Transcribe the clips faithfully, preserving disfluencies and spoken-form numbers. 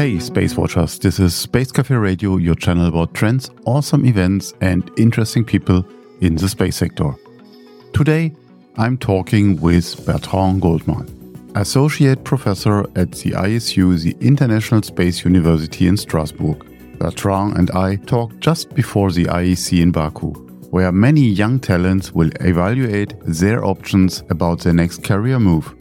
Hey Space Watchers, this is Space Café Radio, your channel about trends, awesome events and interesting people in the space sector. Today I'm talking with Bertrand Goldman, Associate Professor at the I S U, the International Space University in Strasbourg. Bertrand and I talked just before the I E C in Baku, where many young talents will evaluate their options about their next career move.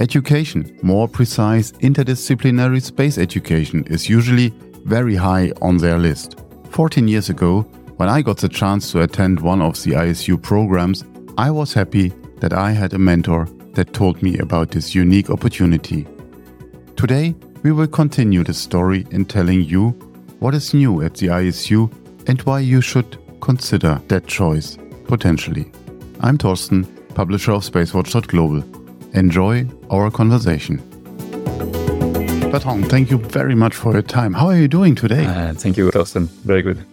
Education, more precise interdisciplinary space education, is usually very high on their list. fourteen years ago, when I got the chance to attend one of the I S U programs, I was happy that I had a mentor that told me about this unique opportunity. Today, we will continue the story in telling you what is new at the I S U and why you should consider that choice, potentially. I'm Torsten, publisher of SpaceWatch.Global. Enjoy our conversation. Bertrand, thank you very much for your time. How are you doing today? Uh, thank you, Torsten. Very good.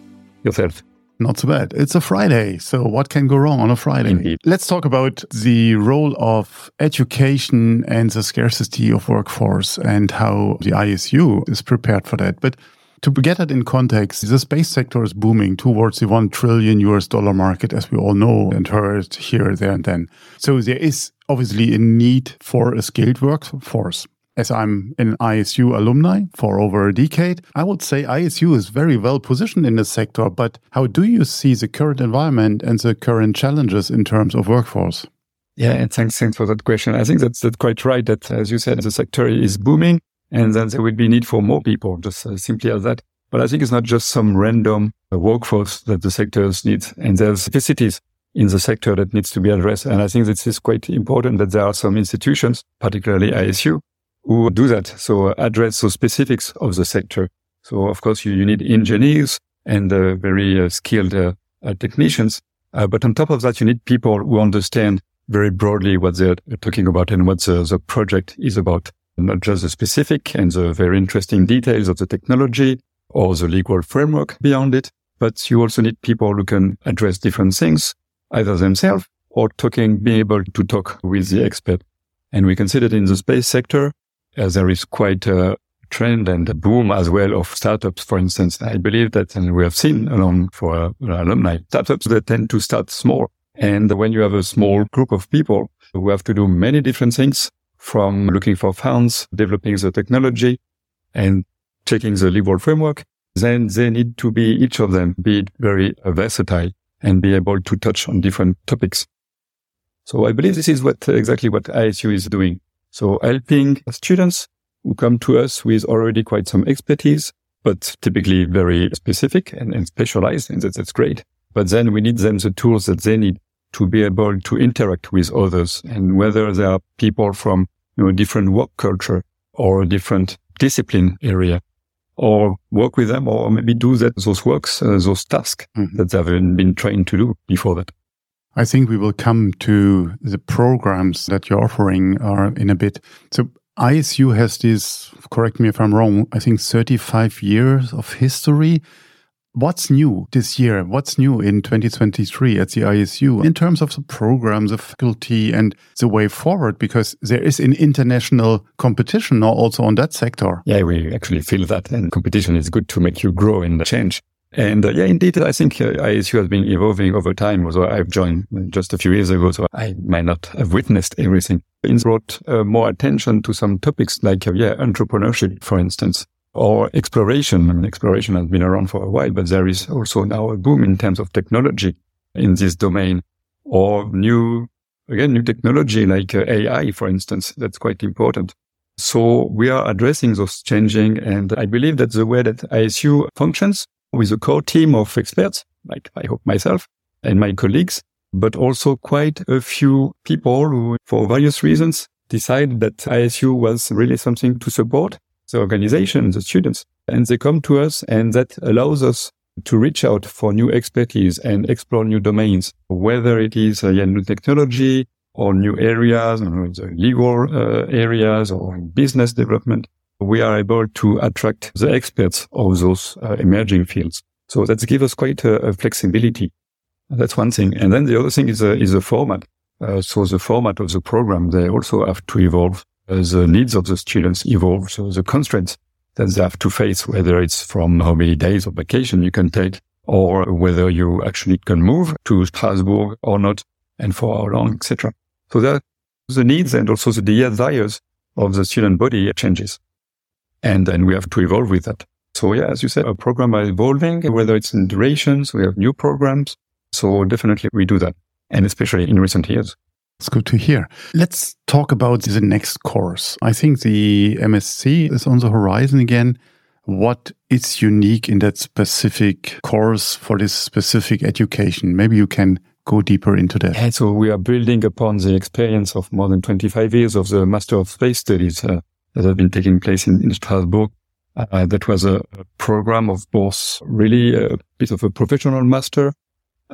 Yourself? Not so bad. It's a Friday, so what can go wrong on a Friday? Indeed. Let's talk about the role of education and the scarcity of workforce and how the I S U is prepared for that. But to get it in context, the space sector is booming towards the one trillion U S dollar market, as we all know and heard here, there and then. So there is obviously a need for a skilled workforce. As I'm an I S U alumni for over a decade, I would say I S U is very well positioned in this sector. But how do you see the current environment and the current challenges in terms of workforce? Yeah, and thanks, thanks for that question. I think that's, that's quite right that, as you said, the sector is booming. And then there would be need for more people, just uh, simply as that. But I think it's not just some random uh, workforce that the sectors need. And there's specificities in the sector that needs to be addressed. And I think this is quite important that there are some institutions, particularly I S U, who do that. So uh, address the specifics of the sector. So, of course, you, you need engineers and uh, very uh, skilled uh, uh, technicians. Uh, but on top of that, you need people who understand very broadly what they're talking about and what the, the project is about. Not just the specific and the very interesting details of the technology or the legal framework beyond it, but you also need people who can address different things, either themselves or talking, being able to talk with the expert. And we can see that in the space sector, uh, there is quite a trend and a boom as well of startups, for instance. I believe that, and we have seen along for uh, alumni, startups that tend to start small. And when you have a small group of people who have to do many different things, from looking for funds, developing the technology, and checking the legal framework, then they need to be, each of them, be very versatile and be able to touch on different topics. So I believe this is what exactly what I S U is doing. So helping students who come to us with already quite some expertise, but typically very specific and, and specialized, and that, that's great. But then we need them the tools that they need to be able to interact with others, and whether they are people from, you know, different work culture or different discipline area, or work with them, or maybe do that those works, uh, those tasks mm-hmm. that they haven't been trained to do before that. I think we will come to the programs that you're offering are in a bit. So I S U has this, correct me if I'm wrong, I think thirty-five years of history. What's new this year? What's new in twenty twenty-three at the I S U in terms of the programs, the faculty and the way forward? Because there is an international competition now also on that sector. Yeah, we actually feel that. And competition is good to make you grow and change. And uh, yeah, indeed, I think uh, I S U has been evolving over time. So I've joined just a few years ago, so I might not have witnessed everything. It brought uh, more attention to some topics like, uh, yeah, entrepreneurship, for instance. Or exploration. I mean, exploration has been around for a while, but there is also now a boom in terms of technology in this domain. Or new, again, new technology like A I, for instance. That's quite important. So we are addressing those changing. And I believe that the way that I S U functions with a core team of experts, like I hope myself and my colleagues, but also quite a few people who, for various reasons, decided that I S U was really something to support the organization, the students, and they come to us, and that allows us to reach out for new expertise and explore new domains, whether it is uh, yeah, new technology or new areas, or the legal uh, areas or business development. We are able to attract the experts of those uh, emerging fields. So that gives us quite a, a flexibility. That's one thing. And then the other thing is a, is a format. Uh, so the format of the program, they also have to evolve. Uh, the needs of the students evolve, so the constraints that they have to face, whether it's from how many days of vacation you can take, or whether you actually can move to Strasbourg or not, and for how long, et cetera. So that the needs and also the desires of the student body changes. And then we have to evolve with that. So yeah, as you said, our program are evolving, whether it's in durations, we have new programs. So definitely we do that, and especially in recent years. It's good to hear. Let's talk about the next course. I think the MSc is on the horizon again. What is unique in that specific course for this specific education? Maybe you can go deeper into that. Yeah, so we are building upon the experience of more than twenty-five years of the Master of Space Studies uh, that have been taking place in, in Strasbourg. Uh, that was a program of both really a bit of a professional master,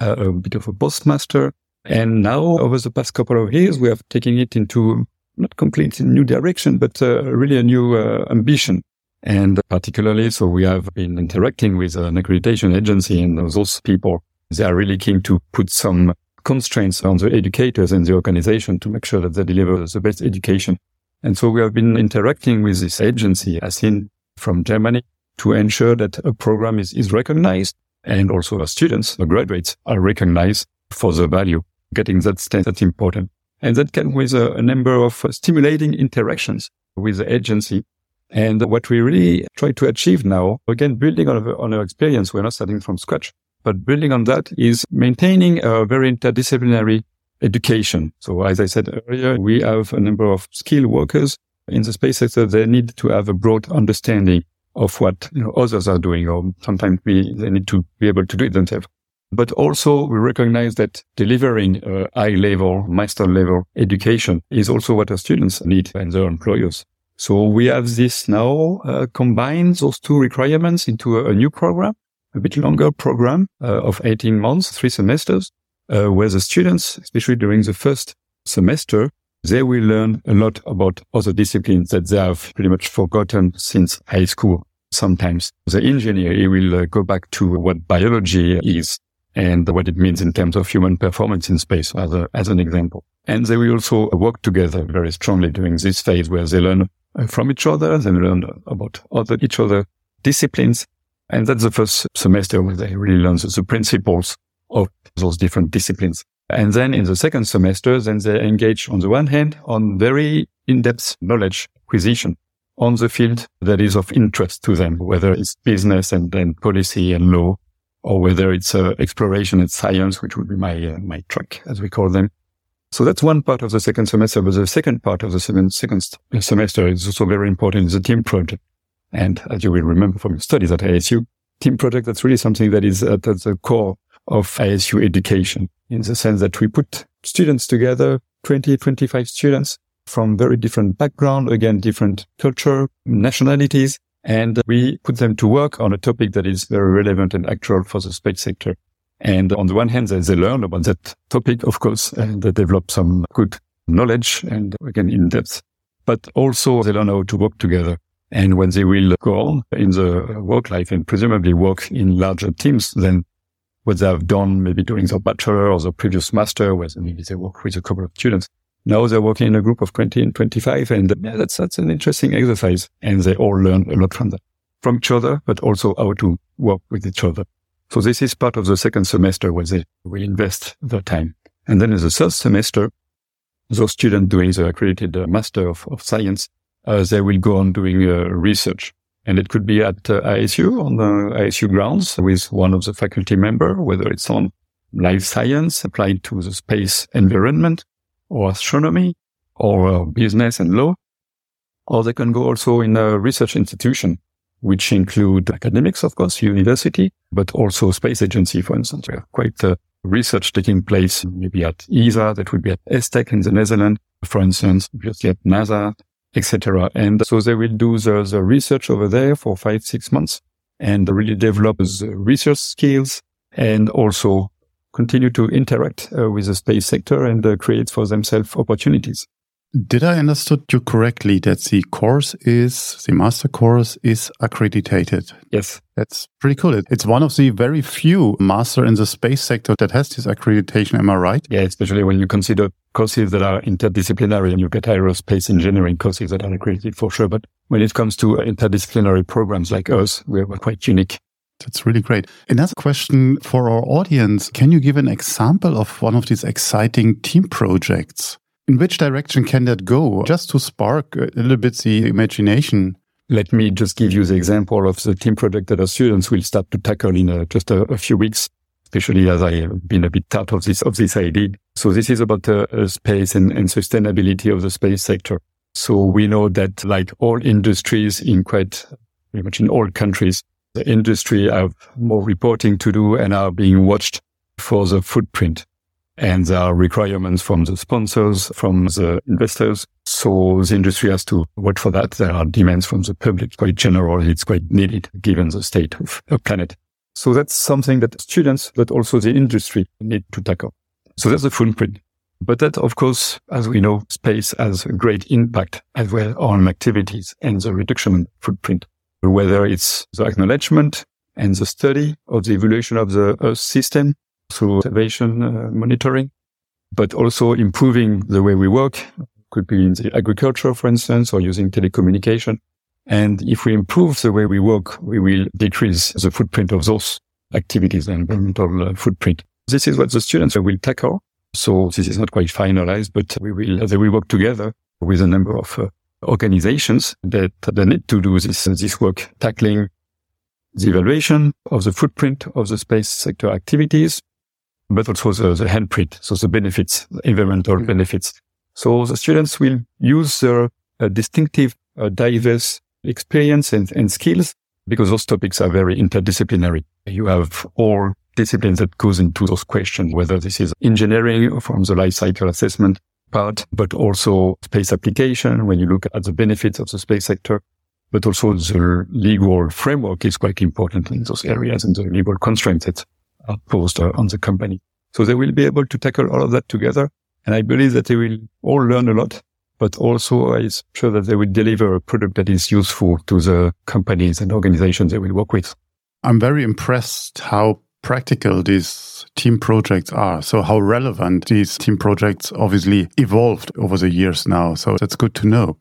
uh, a bit of a postmaster. And now over the past couple of years, we have taken it into not completely new direction, but uh, really a new uh, ambition. And particularly, so we have been interacting with an accreditation agency, and those people, they are really keen to put some constraints on the educators and the organization to make sure that they deliver the best education. And so we have been interacting with this agency, as in from Germany, to ensure that a program is, is recognized, and also our students, the graduates, are recognized for the value. Getting that stance, that's important. And that came with a, a number of stimulating interactions with the agency. And what we really try to achieve now, again, building on, on our experience, we're not starting from scratch, but building on that is maintaining a very interdisciplinary education. So as I said earlier, we have a number of skilled workers in the space sector. They need to have a broad understanding of what you know, others are doing, or sometimes we, they need to be able to do it themselves. But also we recognize that delivering a high-level, master-level education is also what our students need and their employers. So we have this now, uh, combined those two requirements into a, a new program, a bit longer program uh, of eighteen months, three semesters, uh, where the students, especially during the first semester, they will learn a lot about other disciplines that they have pretty much forgotten since high school. Sometimes the engineer, he will uh, go back to what biology is and what it means in terms of human performance in space, as, a, as an example. And they will also work together very strongly during this phase where they learn from each other, they learn about other each other disciplines. And that's the first semester where they really learn the principles of those different disciplines. And then in the second semester, then they engage on the one hand on very in-depth knowledge acquisition on the field that is of interest to them, whether it's business and, and policy and law, or whether it's uh, exploration and science, which would be my uh, my track, as we call them. So that's one part of the second semester, but the second part of the second, second st- semester is also very important, is the team project. And as you will remember from your studies at I S U, team project, that's really something that is at, at the core of I S U education, in the sense that we put students together, twenty, twenty-five students from very different background, again, different culture, nationalities, and we put them to work on a topic that is very relevant and actual for the space sector. And on the one hand, they learn about that topic, of course, and they develop some good knowledge and, again, in depth. But also they learn how to work together. And when they will go on in the work life and presumably work in larger teams than what they have done maybe during their bachelor or their previous master, where maybe they work with a couple of students. Now they're working in a group of twenty and twenty-five, and yeah, that's that's an interesting exercise. And they all learn a lot from that, from each other, but also how to work with each other. So this is part of the second semester where they will invest their time. And then in the third semester, those students doing the accredited uh, Master of, of Science, uh, they will go on doing uh, research. And it could be at uh, I S U, on the I S U grounds, with one of the faculty members, whether it's on life science applied to the space environment, or astronomy, or uh, business and law. Or they can go also in a research institution, which include academics, of course, university, but also space agency, for instance. We have quite a research taking place, maybe at E S A, that would be at ESTEC in the Netherlands, for instance, obviously at NASA, et cetera. And so they will do the, the research over there for five, six months and really develop the research skills, and also continue to interact uh, with the space sector and uh, create for themselves opportunities. Did I understood you correctly that the course is, the master course is accredited? Yes. That's pretty cool. It's one of the very few master in the space sector that has this accreditation, am I right? Yeah, especially when you consider courses that are interdisciplinary, and you get aerospace engineering courses that are accredited for sure. But when it comes to interdisciplinary programs like us, we're quite unique. That's really great. Another question for our audience. Can you give an example of one of these exciting team projects? In which direction can that go? Just to spark a little bit the imagination. Let me just give you the example of the team project that our students will start to tackle in uh, just a, a few weeks, especially as I have been a bit tired of this of this idea. So this is about uh, space and, and sustainability of the space sector. So we know that, like all industries in quite pretty much in all countries, the industry have more reporting to do and are being watched for the footprint. And there are requirements from the sponsors, from the investors. So the industry has to watch for that. There are demands from the public. Quite general, it's quite needed given the state of the planet. So that's something that students, but also the industry need to tackle. So that's the footprint. But that, of course, as we know, space has a great impact as well on activities and the reduction footprint, whether it's the acknowledgement and the study of the evolution of the Earth system, through observation uh, monitoring, but also improving the way we work. Could be in the agriculture, for instance, or using telecommunication. And if we improve the way we work, we will decrease the footprint of those activities, the environmental uh, footprint. This is what the students will tackle. So this is not quite finalized, but we will, they will work together with a number of uh, organizations that, that need to do this, this work, tackling the evaluation of the footprint of the space sector activities, but also the, the handprint, so the benefits, the environmental mm-hmm. benefits. So the students will use their uh, distinctive, uh, diverse experience and, and skills, because those topics are very interdisciplinary. You have all disciplines that goes into those questions, whether this is engineering from the life cycle assessment part, but also space application, when you look at the benefits of the space sector. But also the legal framework is quite important in those areas, and the legal constraints that are posed on the company. So they will be able to tackle all of that together. And I believe that they will all learn a lot, but also I'm sure that they will deliver a product that is useful to the companies and organizations they will work with. I'm very impressed how practical these team projects are. So how relevant these team projects obviously evolved over the years now. So that's good to know.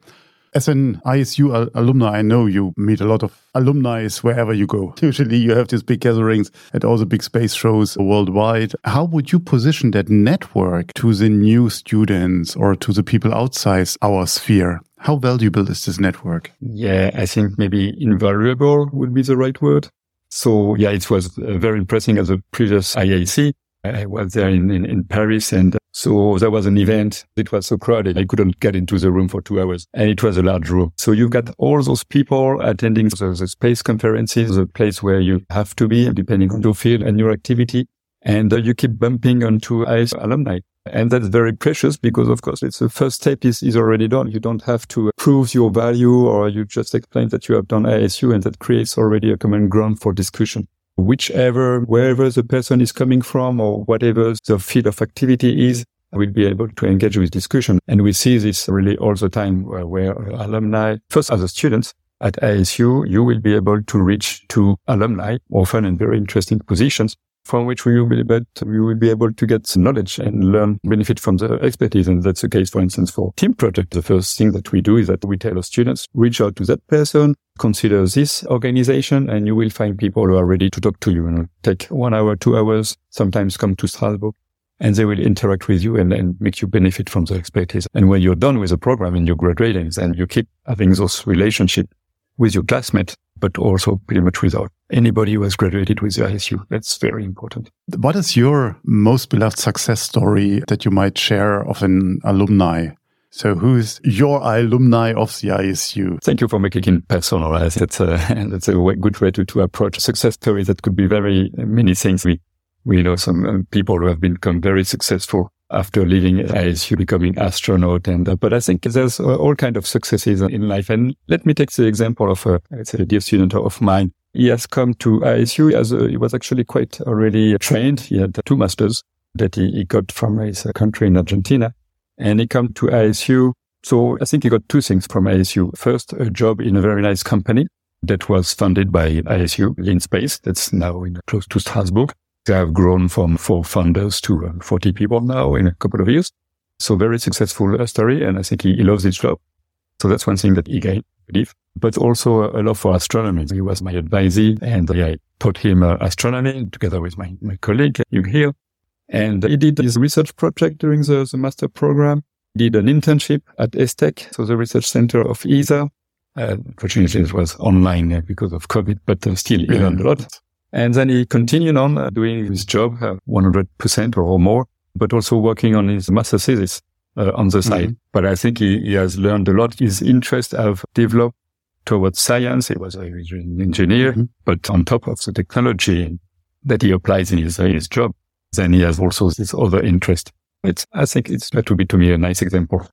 As an I S U al- alumni, I know you meet a lot of alumni wherever you go. Usually you have these big gatherings at all the big space shows worldwide. How would you position that network to the new students or to the people outside our sphere? How valuable is this network? Yeah, I think maybe invaluable would be the right word. So yeah, it was very impressive at the previous I E C. I was there in, in, in Paris, and so there was an event. It was so crowded. I couldn't get into the room for two hours, and it was a large room. So you've got all those people attending the, the space conferences, the place where you have to be, depending on your field and your activity. And uh, you keep bumping onto I S U alumni. And that's very precious because, of course, it's the first step is, is already done. You don't have to prove your value, or you just explain that you have done I S U, and that creates already a common ground for discussion. Whichever, wherever the person is coming from or whatever the field of activity is, we'll be able to engage with discussion. And we see this really all the time where, where alumni, first as a student at I S U, you will be able to reach to alumni, often in very interesting positions, from which we will be able to, we will be able to get knowledge and learn, benefit from the expertise. And that's the case, for instance, for team project. The first thing that we do is that we tell our students, reach out to that person, consider this organization, and you will find people who are ready to talk to you. And take one hour, two hours, sometimes come to Strasbourg, and they will interact with you and, and make you benefit from the expertise. And when you're done with the program and you're graduating, and you keep having those relationships with your classmates, but also pretty much without anybody who has graduated with the I S U. That's very important. What is your most beloved success story that you might share of an alumni? So who's your alumni of the I S U? Thank you for making it personal. That's a, and that's a way, good way to, to approach success stories. That could be very many things. We, we know some people who have become very successful after leaving I S U, becoming astronaut. And uh, but I think there's uh, all kind of successes in life. And let me take the example of uh, it's a dear student of mine. He has come to I S U as a, he was actually quite already trained. He had two masters that he, he got from his country in Argentina. And he came to I S U So I think he got two things from I S U. First, a job in a very nice company that was funded by I S U, LeanSpace, that's now in, close to Strasbourg. They have grown from four founders to uh, forty people now in a couple of years. So very successful uh, story, and I think he, he loves his job. So that's one thing that he gained, I believe. But also uh, a love for astronomy. He was my advisee, and uh, I taught him uh, astronomy together with my, my colleague, Hugh Hill. And he did his research project during the, the master program. He did an internship at ESTEC, so the research center of E S A. Uh, unfortunately, it was online because of COVID, but uh, still he learned a lot. And then he continued on uh, doing his job uh, one hundred percent or more, but also working on his master's thesis uh, on the mm-hmm. side. But I think he, he has learned a lot. His interest have developed towards science. He was an engineer, mm-hmm. but on top of the technology that he applies in his, uh, his job, then he has also this other interest. It's, I think it's, that would be to me a nice example.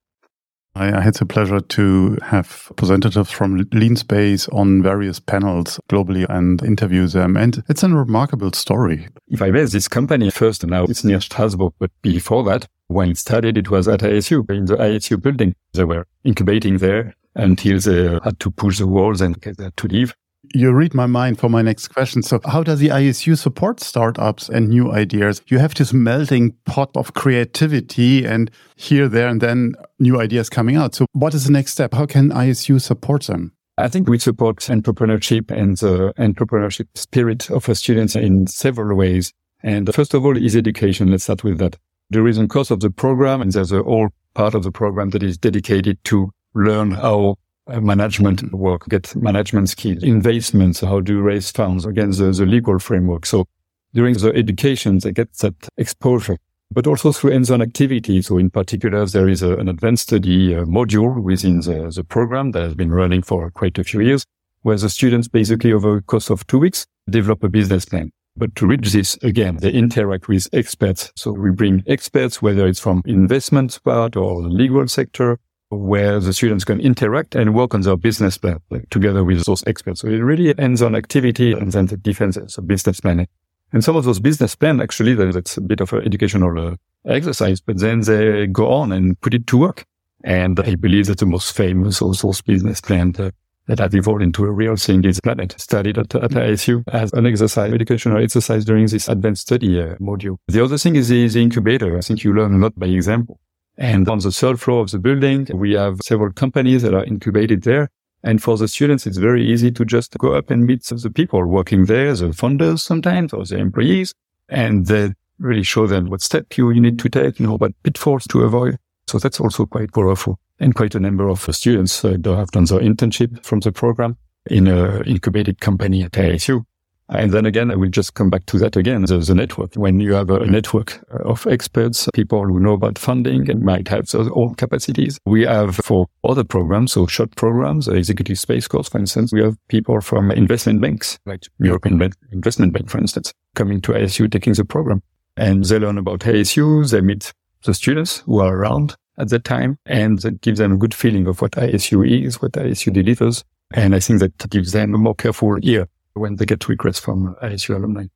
I, I had the pleasure to have representatives from LeanSpace on various panels globally and interview them. And it's a remarkable story. If I base this company first, now it's near Strasbourg, but before that, when it started, it was at I S U, in the I S U building. They were incubating there until they had to push the walls and they had to leave. You read my mind for my next question. So how does the I S U support startups and new ideas? You have this melting pot of creativity and here, there, and then new ideas coming out. So what is the next step? How can I S U support them? I think we support entrepreneurship and the entrepreneurship spirit of our students in several ways. And first of all is education. Let's start with that. There is a course of the program and there's a whole part of the program that is dedicated to learn how management work, get management skills, investments, how do you raise funds against the, the legal framework. So during the education, they get that exposure, but also through hands-on activity. So in particular, there is a, an advanced study uh, module within the, the program that has been running for quite a few years, where the students basically over a course of two weeks develop a business plan. But to reach this, again, they interact with experts. So we bring experts, whether it's from investment part or the legal sector, where the students can interact and work on their business plan like, together with those experts. So it really ends on activity and then the defense is a business plan. And some of those business plan, actually, that's a bit of an educational uh, exercise, but then they go on and put it to work. And I believe that the most famous also business plan uh, that has evolved into a real thing is Planet, studied at, at I S U as an exercise, educational exercise during this advanced study uh, module. The other thing is the, the incubator. I think you learn a lot by example. And on the third floor of the building, we have several companies that are incubated there. And for the students, it's very easy to just go up and meet the people working there, the founders sometimes, or the employees, and they really show them what step you need to take, you know, what pitfalls to avoid. So that's also quite powerful. And quite a number of students uh, that have done their internship from the program in an incubated company at I S U. And then again, I will just come back to that again, the, the network. When you have a network of experts, people who know about funding and might have their own capacities. We have for other programs, so short programs, the executive space course, for instance, we have people from investment banks, like European Investment Bank, for instance, coming to I S U, taking the program. And they learn about I S U, they meet the students who are around at that time, and that gives them a good feeling of what I S U is, what I S U delivers. And I think that gives them a more careful ear when they get requests from I S U alumni.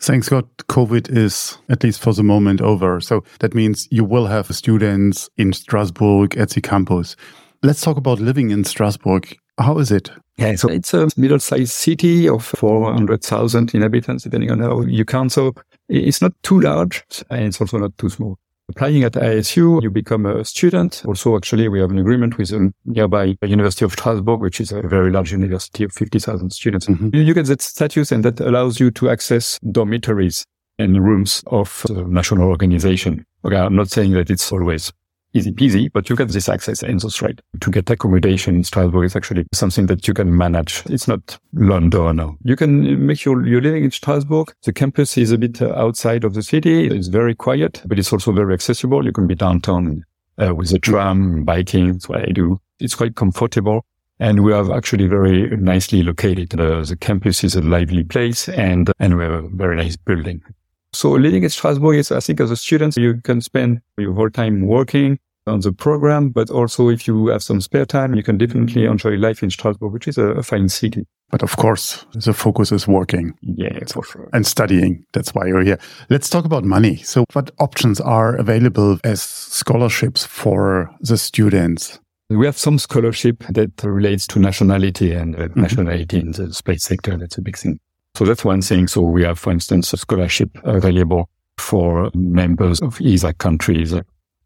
Thanks God, COVID is, at least for the moment, over. So that means you will have students in Strasbourg at the campus. Let's talk about living in Strasbourg. How is it? Yeah, so it's a middle-sized city of four hundred thousand inhabitants, depending on how you count. So it's not too large, and it's also not too small. Applying at I S U, you become a student. Also, actually, we have an agreement with a nearby University of Strasbourg, which is a very large university of fifty thousand students. Mm-hmm. You get that status, and that allows you to access dormitories and rooms of the national organization. Okay, I'm not saying that it's always easy peasy, but you get this access, and that's right. To get accommodation in Strasbourg is actually something that you can manage. It's not London. No. You can make your, your living in Strasbourg. The campus is a bit uh, outside of the city. It's very quiet, but it's also very accessible. You can be downtown uh, with a tram, biking. That's what I do. It's quite comfortable. And we are actually very nicely located. Uh, the campus is a lively place, and, and we have a very nice building. So living in Strasbourg is, I think, as a student, you can spend your whole time working on the program, but also if you have some spare time, you can definitely enjoy life in Strasbourg, which is a, a fine city. But of course, the focus is working. Yeah, for sure. And studying. That's why you're here. Let's talk about money. So what options are available as scholarships for the students? We have some scholarship that relates to nationality and uh, mm-hmm. nationality in the space sector. That's a big thing. So that's one thing. So we have, for instance, a scholarship available for members of E S A countries.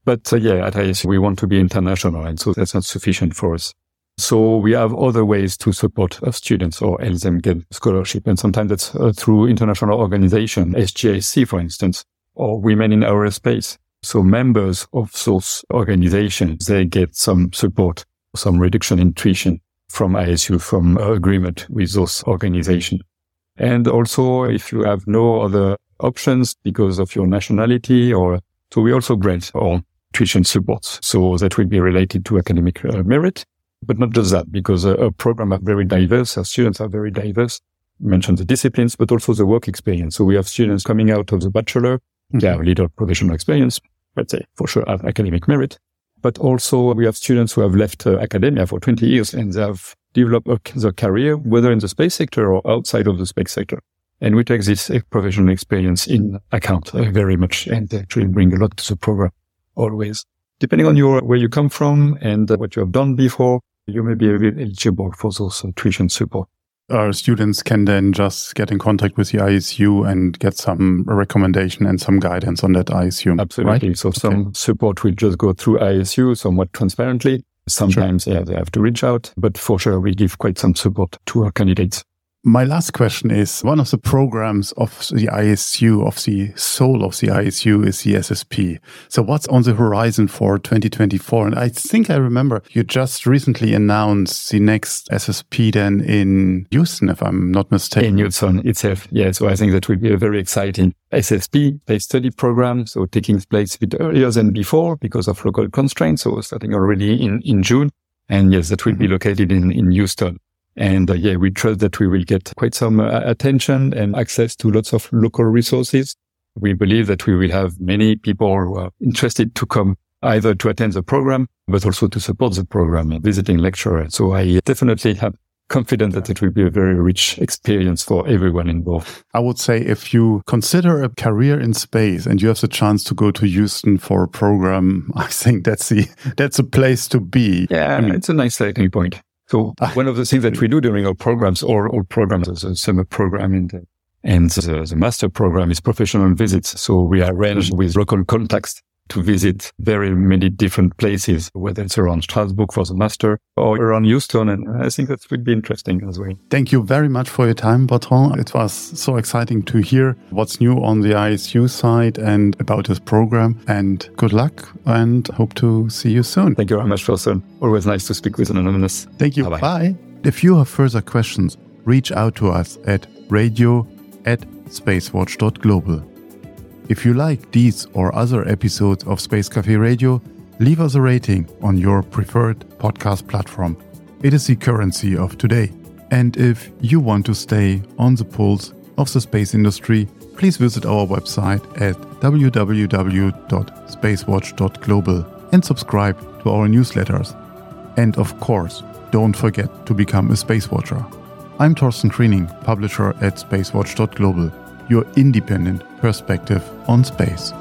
But uh, yeah, at I S U, we want to be international, and so that's not sufficient for us. So we have other ways to support uh, students or help them get scholarship. And sometimes that's uh, through international organizations, S G I C, for instance, or Women in Aerospace. So members of those organizations, they get some support, some reduction in tuition from I S U, from uh, agreement with those organizations. And also, if you have no other options because of your nationality, or so we also grant all tuition supports. So that will be related to academic uh, merit. But not just that, because uh, our program are very diverse, our students are very diverse. I mentioned the disciplines, but also the work experience. So we have students coming out of the bachelor, mm-hmm. they have little professional experience, but they for sure have academic merit. But also we have students who have left uh, academia for twenty years and they have developed uh, their career, whether in the space sector or outside of the space sector. And we take this uh, professional experience in account uh, very much, and actually bring a lot to the program always. Depending on your where you come from and uh, what you have done before, you may be eligible for those uh, tuition support. Our students can then just get in contact with the I S U and get some recommendation and some guidance on that I S U. Absolutely. Right? So okay. Some support will just go through I S U somewhat transparently. Sometimes sure. yeah, they have to reach out, but for sure we give quite some support to our candidates. My last question is, one of the programs of the I S U, of the soul of the I S U, is the S S P. So what's on the horizon for twenty twenty-four? And I think I remember you just recently announced the next S S P then in Houston, if I'm not mistaken. In Houston itself, yeah. So I think that will be a very exciting S S P, space study program. So taking place a bit earlier than before because of local constraints. So we're starting already in, in June. And yes, that will be located in, in Houston. And uh, yeah, we trust that we will get quite some uh, attention and access to lots of local resources. We believe that we will have many people who are interested to come either to attend the program, but also to support the program and visiting lecturers. So I definitely have confident that it will be a very rich experience for everyone involved. I would say if you consider a career in space and you have the chance to go to Houston for a program, I think that's the that's a place to be. Yeah, I mean, it's a nice starting point. So one of the things that we do during our programs, or all programs, the summer program and, and the, the master program, is professional visits. So we arrange with local contacts to visit very many different places, whether it's around Strasbourg for the master or around Houston. And I think that would be interesting as well. Thank you very much for your time, Bertrand. It was so exciting to hear what's new on the I S U side and about this program. And good luck and hope to see you soon. Thank you very much, Torsten. Always nice to speak with an anonymous. Thank you. Bye-bye. Bye. If you have further questions, reach out to us at radio at spacewatch.global. If you like these or other episodes of Space Café Radio, leave us a rating on your preferred podcast platform. It is the currency of today. And if you want to stay on the pulse of the space industry, please visit our website at w w w dot spacewatch dot global and subscribe to our newsletters. And of course, don't forget to become a Space Watcher. I'm Torsten Kriening, publisher at spacewatch dot global. Your independent perspective on space.